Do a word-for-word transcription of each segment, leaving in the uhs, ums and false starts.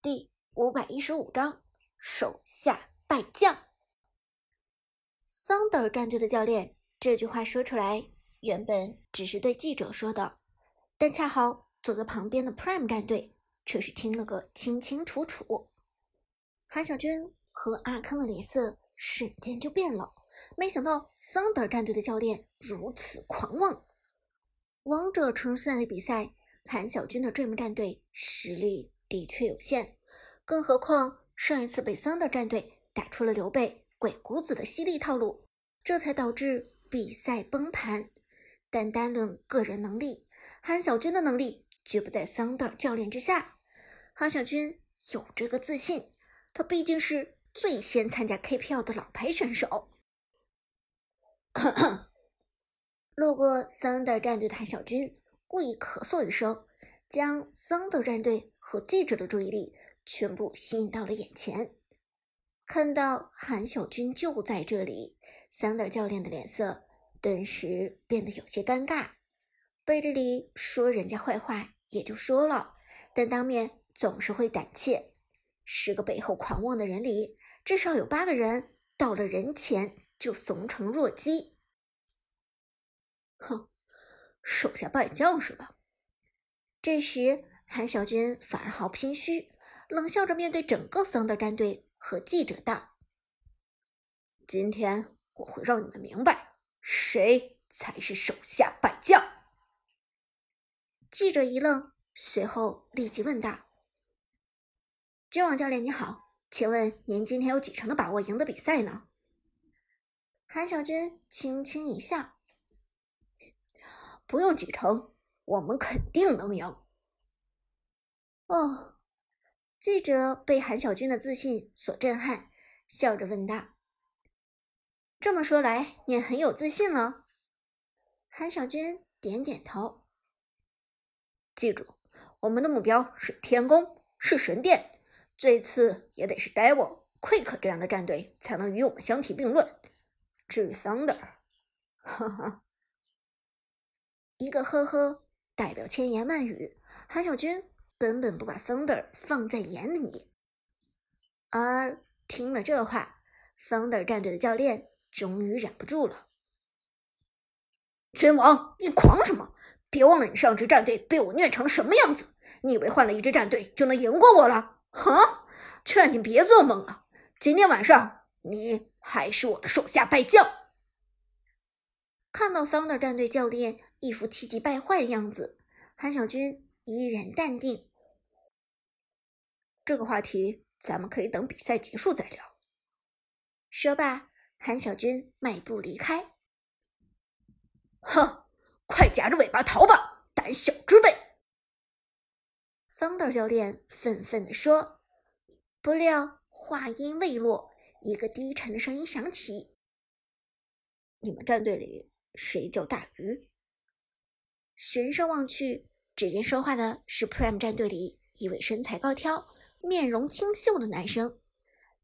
第五百一十五章手下败将。Thunder 战队的教练这句话说出来，原本只是对记者说的，但恰好走在旁边的 Prime 战队却是听了个清清楚楚。韩小军和阿康的脸色瞬间就变了，没想到 Thunder 战队的教练如此狂妄。王者城市的比赛，韩小军的 Dream 战队实力的确有限，更何况上一次被 Thunder 战队打出了刘备鬼谷子的犀利套路，这才导致比赛崩盘。但单论个人能力，韩小军的能力绝不在 Thunder 教练之下。韩小军有这个自信，他毕竟是最先参加 K P L 的老牌选手。路过 Thunder 战队的韩小军故意咳嗽一声，将 Thunder 战队和记者的注意力全部吸引到了眼前。看到韩小军就在这里， Thunder 教练的脸色顿时变得有些尴尬。背地里说人家坏话也就说了，但当面总是会胆怯。十个背后狂妄的人里，至少有八个人到了人前就怂成弱鸡。哼，手下败将是吧？这时韩小军反而毫不心虚，冷笑着面对整个Thunder战队和记者道：今天我会让你们明白谁才是手下败将。记者一愣，随后立即问道：君王教练你好，请问您今天有几成的把握赢得比赛呢？韩小军轻轻一笑：不用几成，我们肯定能赢。哦，记者被韩小军的自信所震撼，笑着问道：这么说来你很有自信了？韩小军点点头：记住，我们的目标是天宫，是神殿，最次也得是 Devil Quake 这样的战队才能与我们相提并论。至于 Thunder， 呵呵，一个呵呵代表千言万语，韩小军根本不把 Thunder 放在眼里。而听了这话， Thunder 战队的教练终于忍不住了：君王，你狂什么？别忘了你上支战队被我虐成什么样子，你以为换了一支战队就能赢过我了？哼，劝你别做梦了！今天晚上你还是我的手下败将。看到 Thunder 战队教练一副气急败坏的样子，韩小军依然淡定：这个话题咱们可以等比赛结束再聊。说罢，韩小军迈步离开。哼，快夹着尾巴逃吧，胆小之辈！Thunder 教练愤愤地说，不料话音未落，一个低沉的声音响起：你们战队里谁叫大鱼？循声望去，只见说话的是 Prime 战队里一位身材高挑、面容清秀的男生。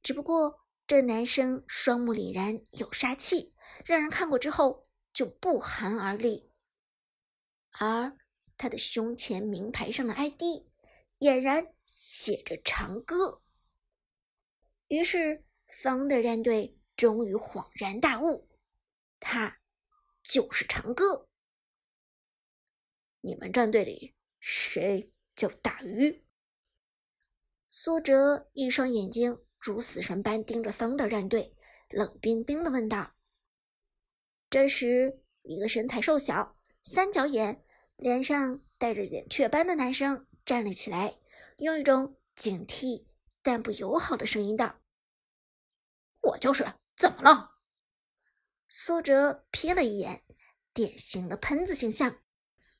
只不过这男生双目凛然，有杀气，让人看过之后就不寒而栗。而他的胸前名牌上的 I D俨然写着长歌。于是 Thunder 战队终于恍然大悟，他就是长歌。你们战队里谁叫大鱼？苏哲一双眼睛如死神般盯着 Thunder 战队，冷冰冰地问道。这时一个身材瘦小、三角眼、脸上带着点雀斑的男生站了起来，用一种警惕但不友好的声音道：我就是，怎么了？苏哲瞥了一眼，典型的喷子形象，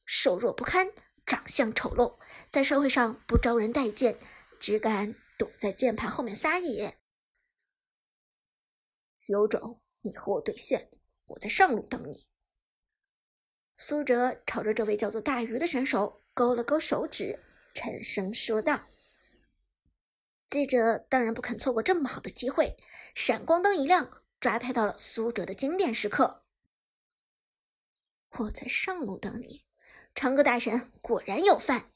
瘦弱不堪，长相丑陋，在社会上不招人待见，只敢躲在键盘后面撒野。有种你和我对线，我在上路等你。苏哲朝着这位叫做大鱼的选手勾了勾手指，沉声说道。记者当然不肯错过这么好的机会，闪光灯一亮，抓拍到了苏哲的经典时刻。我在上路等你，长歌大神果然有范。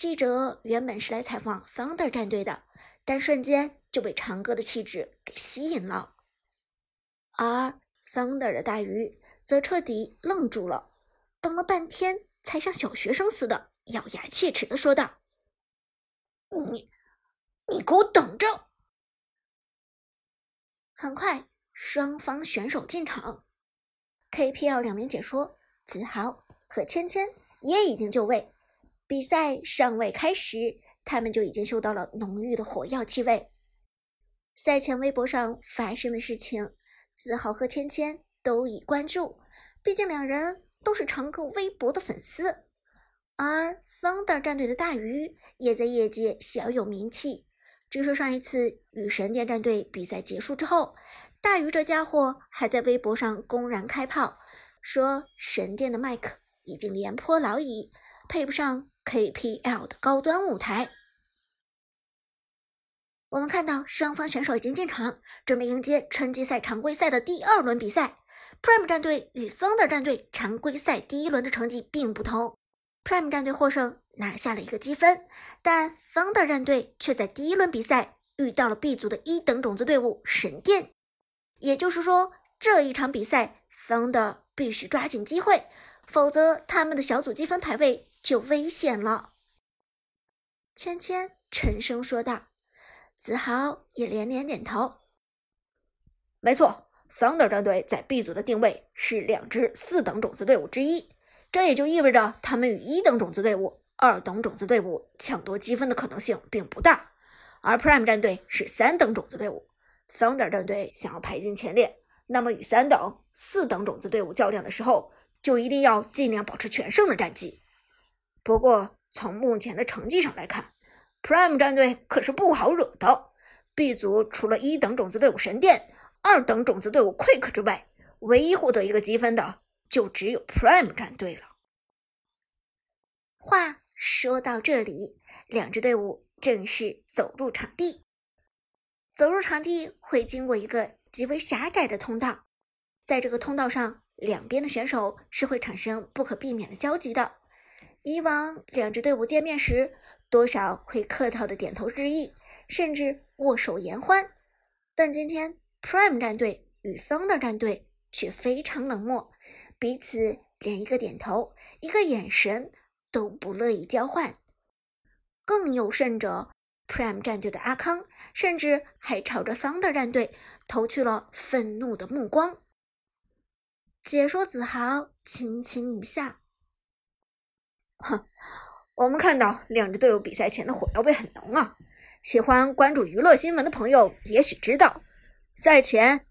记者原本是来采访 Thunder 战队的，但瞬间就被长歌的气质给吸引了，而 Thunder 的大鱼则彻底愣住了，等了半天才像小学生似的咬牙切齿地说道：“你你给我等着！”很快双方选手进场， K P L 两名解说子豪和芊芊也已经就位，比赛尚未开始，他们就已经嗅到了浓郁的火药气味。赛前微博上发生的事情，子豪和芊芊都已关注，毕竟两人都是常客微博的粉丝。而 Thunder 战队的大鱼也在业界小有名气，据说上一次与神殿战队比赛结束之后，大鱼这家伙还在微博上公然开炮，说神殿的麦克已经廉颇老矣，配不上 K P L 的高端舞台。我们看到双方选手已经进场，准备迎接春季赛常规赛的第二轮比赛。Prime 战队与 Thunder 战队常规赛第一轮的成绩并不同， Prime 战队获胜拿下了一个积分，但 Thunder 战队却在第一轮比赛遇到了 B 组的一等种子队伍神殿。也就是说，这一场比赛 Thunder 必须抓紧机会，否则他们的小组积分排位就危险了。芊芊沉声说道，子豪也连连点头。没错， Thunder 战队在 B 组的定位是两支四等种子队伍之一，这也就意味着他们与一等种子队伍、二等种子队伍抢夺积分的可能性并不大，而 Prime 战队是三等种子队伍， Thunder 战队想要排进前列，那么与三等、四等种子队伍较量的时候，就一定要尽量保持全胜的战绩。不过从目前的成绩上来看，Prime 战队可是不好惹的， B 组除了一等种子队伍神殿、二等种子队伍 Quake 之外，唯一获得一个积分的就只有 Prime 战队了。话说到这里，两支队伍正式走入场地。走入场地会经过一个极为狭窄的通道，在这个通道上，两边的选手是会产生不可避免的交集的。以往两支队伍见面时，多少会客套的点头致意，甚至握手言欢，但今天 Prime 战队与 Thunder 战队却非常冷漠，彼此连一个点头、一个眼神都不乐意交换。更有甚者， Prime 战队的阿康甚至还朝着 Thunder 战队投去了愤怒的目光。解说子豪轻轻一笑，哼，我们看到两支队伍比赛前的火药味很浓啊，喜欢关注娱乐新闻的朋友也许知道，赛前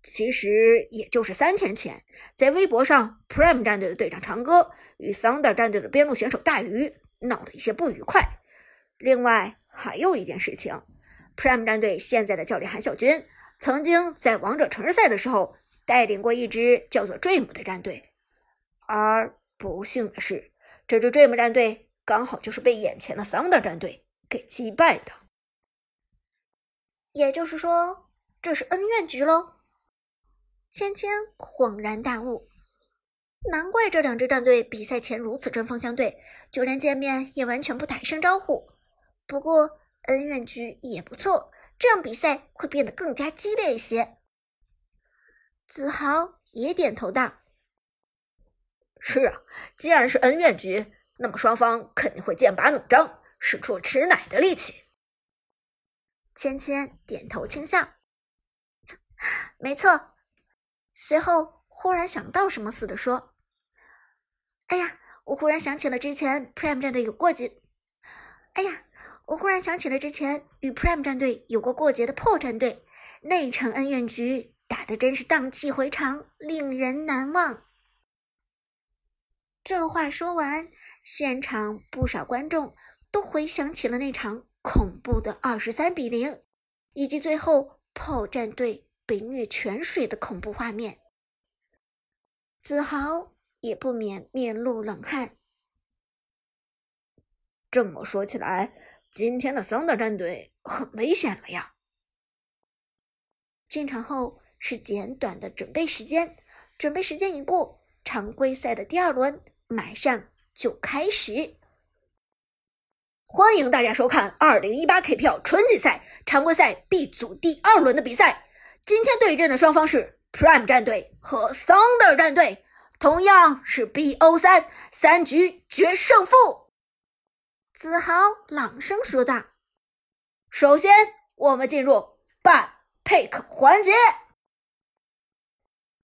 其实也就是三天前，在微博上 Prime 战队的队长长歌与 Thunder 战队的边路选手大鱼闹了一些不愉快。另外还有一件事情， Prime 战队现在的教练韩小军曾经在王者城市赛的时候带领过一支叫做 Jayme 的战队，而不幸的是，这支 Jayme 战队刚好就是被眼前的 Thunder 战队给击败的。也就是说，这是恩怨局咯。芊芊恍然大悟，难怪这两支战队比赛前如此针锋相对，就连见面也完全不打一声招呼。不过恩怨局也不错，这样比赛会变得更加激烈一些。子豪也点头道，是啊，既然是恩怨局，那么双方肯定会剑拔弩张，使出吃奶的力气。芊芊点头轻笑，没错。随后忽然想到什么似的说，哎呀，我忽然想起了之前 Prime 战队有过节哎呀我忽然想起了之前与 Prime 战队有过过节的破战队，那一场恩怨局打得真是荡气回肠，令人难忘。这话说完，现场不少观众都回想起了那场恐怖的二十三比零，以及最后炮战队被虐泉水的恐怖画面。子豪也不免面露冷汗。这么说起来，今天的Thunder战队很危险了呀。进场后是简短的准备时间，准备时间一过，常规赛的第二轮马上就开始。欢迎大家收看二零一八 K P L 春季赛常规赛 B 组第二轮的比赛。今天对阵的双方是 Prime 战队和 Thunder 战队，同样是 B O 三， 三局决胜负。子豪朗声说道。首先我们进入半 pick 环节。